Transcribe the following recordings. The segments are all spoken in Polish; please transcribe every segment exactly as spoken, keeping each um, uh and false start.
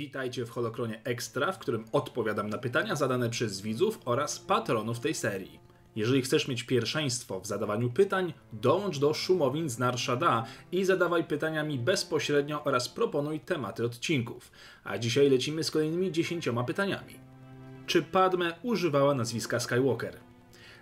Witajcie w Holocronie Extra, w którym odpowiadam na pytania zadane przez widzów oraz patronów tej serii. Jeżeli chcesz mieć pierwszeństwo w zadawaniu pytań, dołącz do Szumowin z Narszada i zadawaj pytaniami bezpośrednio oraz proponuj tematy odcinków. A dzisiaj lecimy z kolejnymi dziesięcioma pytaniami. Czy Padme używała nazwiska Skywalker?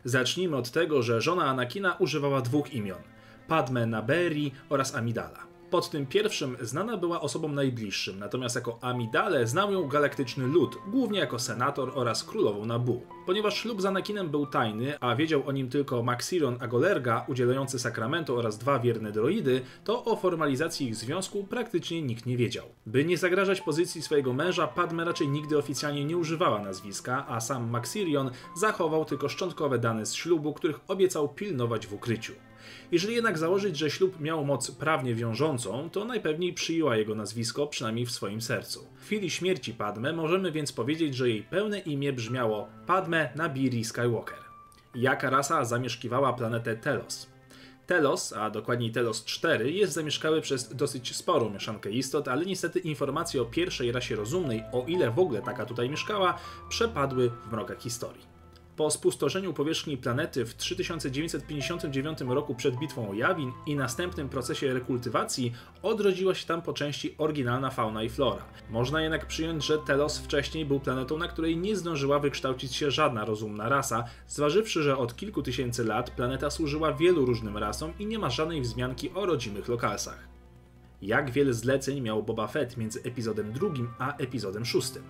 Zacznijmy od tego, że żona Anakina używała dwóch imion: Padme Naberrie oraz Amidala. Pod tym pierwszym znana była osobom najbliższym, natomiast jako Amidale znał ją galaktyczny lud, głównie jako senator oraz królową Nabu. Ponieważ ślub z Anakinem był tajny, a wiedział o nim tylko Maxirion Agolerga, udzielający sakramentu oraz dwa wierne droidy, to o formalizacji ich związku praktycznie nikt nie wiedział. By nie zagrażać pozycji swojego męża, Padme raczej nigdy oficjalnie nie używała nazwiska, a sam Maxirion zachował tylko szczątkowe dane z ślubu, których obiecał pilnować w ukryciu. Jeżeli jednak założyć, że ślub miał moc prawnie wiążącą, to najpewniej przyjęła jego nazwisko, przynajmniej w swoim sercu. W chwili śmierci Padme możemy więc powiedzieć, że jej pełne imię brzmiało Padme Naberrie Skywalker. Jaka rasa zamieszkiwała planetę Telos? Telos, a dokładniej Telos cztery, jest zamieszkały przez dosyć sporą mieszankę istot, ale niestety informacje o pierwszej rasie rozumnej, o ile w ogóle taka tutaj mieszkała, przepadły w mrokach historii. Po spustoszeniu powierzchni planety w tysiąc dziewięćset pięćdziesiątym dziewiątym roku przed bitwą o Yavin i następnym procesie rekultywacji odrodziła się tam po części oryginalna fauna i flora. Można jednak przyjąć, że Telos wcześniej był planetą, na której nie zdążyła wykształcić się żadna rozumna rasa, zważywszy, że od kilku tysięcy lat planeta służyła wielu różnym rasom i nie ma żadnej wzmianki o rodzimych lokalsach. Jak wiele zleceń miał Boba Fett między epizodem drugim a epizodem szóstym?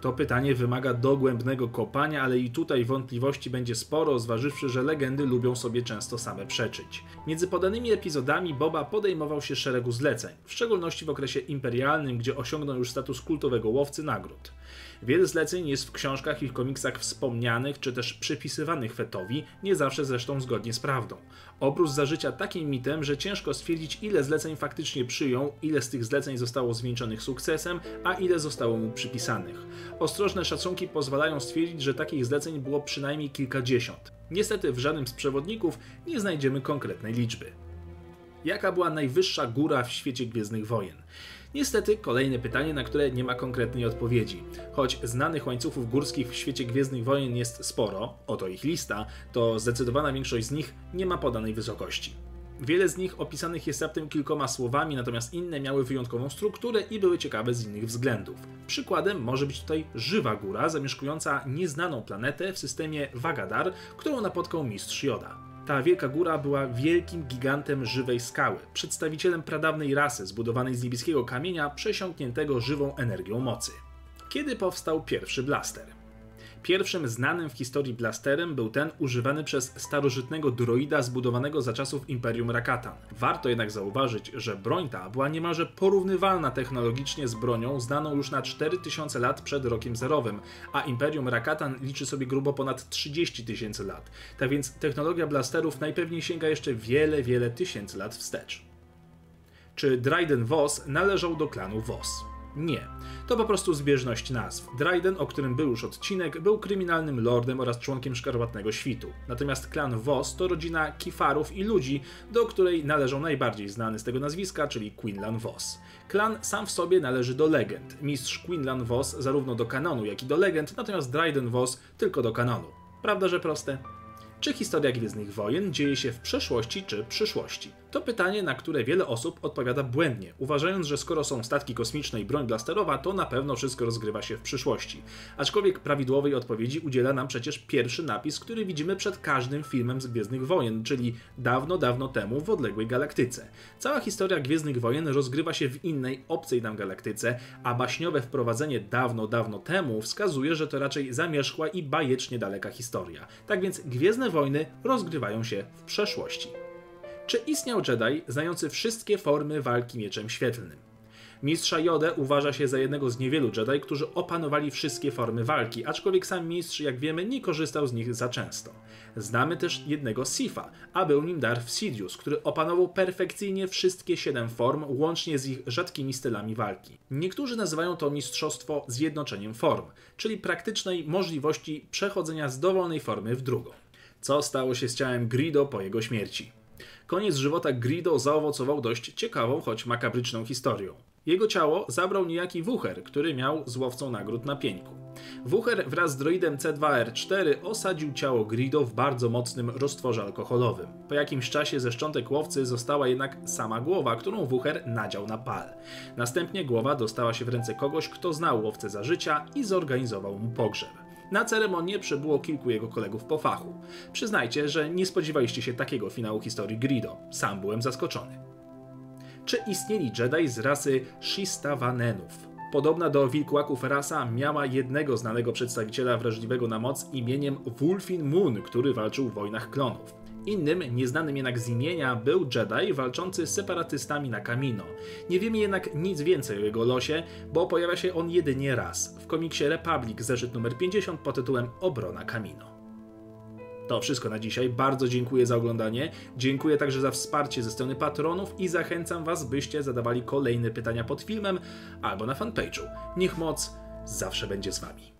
To pytanie wymaga dogłębnego kopania, ale i tutaj wątpliwości będzie sporo, zważywszy, że legendy lubią sobie często same przeczyć. Między podanymi epizodami Boba podejmował się szeregu zleceń, w szczególności w okresie imperialnym, gdzie osiągnął już status kultowego łowcy nagród. Wiele zleceń jest w książkach i w komiksach wspomnianych, czy też przypisywanych Fettowi, nie zawsze zresztą zgodnie z prawdą. Obróz za życia takim mitem, że ciężko stwierdzić, ile zleceń faktycznie przyjął, ile z tych zleceń zostało zwieńczonych sukcesem, a ile zostało mu przypisanych. Ostrożne szacunki pozwalają stwierdzić, że takich zleceń było przynajmniej kilkadziesiąt. Niestety w żadnym z przewodników nie znajdziemy konkretnej liczby. Jaka była najwyższa góra w świecie Gwiezdnych Wojen? Niestety kolejne pytanie, na które nie ma konkretnej odpowiedzi. Choć znanych łańcuchów górskich w świecie Gwiezdnych Wojen jest sporo, oto ich lista, to zdecydowana większość z nich nie ma podanej wysokości. Wiele z nich opisanych jest raptem kilkoma słowami, natomiast inne miały wyjątkową strukturę i były ciekawe z innych względów. Przykładem może być tutaj żywa góra zamieszkująca nieznaną planetę w systemie Wagadar, którą napotkał mistrz Joda. Ta wielka góra była wielkim gigantem żywej skały, przedstawicielem pradawnej rasy zbudowanej z niebieskiego kamienia przesiąkniętego żywą energią mocy. Kiedy powstał pierwszy blaster? Pierwszym znanym w historii blasterem był ten używany przez starożytnego droida zbudowanego za czasów Imperium Rakatan. Warto jednak zauważyć, że broń ta była niemalże porównywalna technologicznie z bronią znaną już na cztery tysiące lat przed rokiem zerowym, a Imperium Rakatan liczy sobie grubo ponad trzydzieści tysięcy lat. Tak więc technologia blasterów najpewniej sięga jeszcze wiele, wiele tysięcy lat wstecz. Czy Dryden Vos należał do klanu Vos? Nie. To po prostu zbieżność nazw. Dryden, o którym był już odcinek, był kryminalnym lordem oraz członkiem Szkarłatnego Świtu. Natomiast klan Vos to rodzina kifarów i ludzi, do której należał najbardziej znany z tego nazwiska, czyli Quinlan Vos. Klan sam w sobie należy do legend. Mistrz Quinlan Vos zarówno do kanonu, jak i do legend, natomiast Dryden Vos tylko do kanonu. Prawda, że proste? Czy historia Gwiezdnych Wojen dzieje się w przeszłości czy przyszłości? To pytanie, na które wiele osób odpowiada błędnie, uważając, że skoro są statki kosmiczne i broń blasterowa, to na pewno wszystko rozgrywa się w przyszłości. Aczkolwiek prawidłowej odpowiedzi udziela nam przecież pierwszy napis, który widzimy przed każdym filmem z Gwiezdnych Wojen, czyli dawno, dawno temu w odległej galaktyce. Cała historia Gwiezdnych Wojen rozgrywa się w innej, obcej nam galaktyce, a baśniowe wprowadzenie dawno, dawno temu wskazuje, że to raczej zamierzchła i bajecznie daleka historia. Tak więc Gwiezdne Wojny rozgrywają się w przeszłości. Czy istniał Jedi znający wszystkie formy walki mieczem świetlnym? Mistrza Jodę uważa się za jednego z niewielu Jedi, którzy opanowali wszystkie formy walki, aczkolwiek sam mistrz, jak wiemy, nie korzystał z nich za często. Znamy też jednego Sifa, a był nim Darth Sidious, który opanował perfekcyjnie wszystkie siedem form, łącznie z ich rzadkimi stylami walki. Niektórzy nazywają to mistrzostwo zjednoczeniem form, czyli praktycznej możliwości przechodzenia z dowolnej formy w drugą. Co stało się z ciałem Greedo po jego śmierci? Koniec żywota Greedo zaowocował dość ciekawą, choć makabryczną historią. Jego ciało zabrał niejaki Wucher, który miał z łowcą nagród na pieńku. Wucher wraz z droidem C dwa R cztery osadził ciało Greedo w bardzo mocnym roztworze alkoholowym. Po jakimś czasie ze szczątek łowcy została jednak sama głowa, którą Wucher nadział na pal. Następnie głowa dostała się w ręce kogoś, kto znał łowcę za życia i zorganizował mu pogrzeb. Na ceremonię przybyło kilku jego kolegów po fachu. Przyznajcie, że nie spodziewaliście się takiego finału historii Greedo. Sam byłem zaskoczony. Czy istnieli Jedi z rasy Shistavanenów? Podobna do wilkłaków rasa miała jednego znanego przedstawiciela wrażliwego na moc imieniem Wulfin Moon, który walczył w wojnach klonów. Innym, nieznanym jednak z imienia, był Jedi walczący z separatystami na Kamino. Nie wiemy jednak nic więcej o jego losie, bo pojawia się on jedynie raz w komiksie Republic zeszyt numer pięćdziesiąt pod tytułem Obrona Kamino. To wszystko na dzisiaj, bardzo dziękuję za oglądanie, dziękuję także za wsparcie ze strony patronów i zachęcam was, byście zadawali kolejne pytania pod filmem albo na fanpage'u. Niech moc zawsze będzie z wami.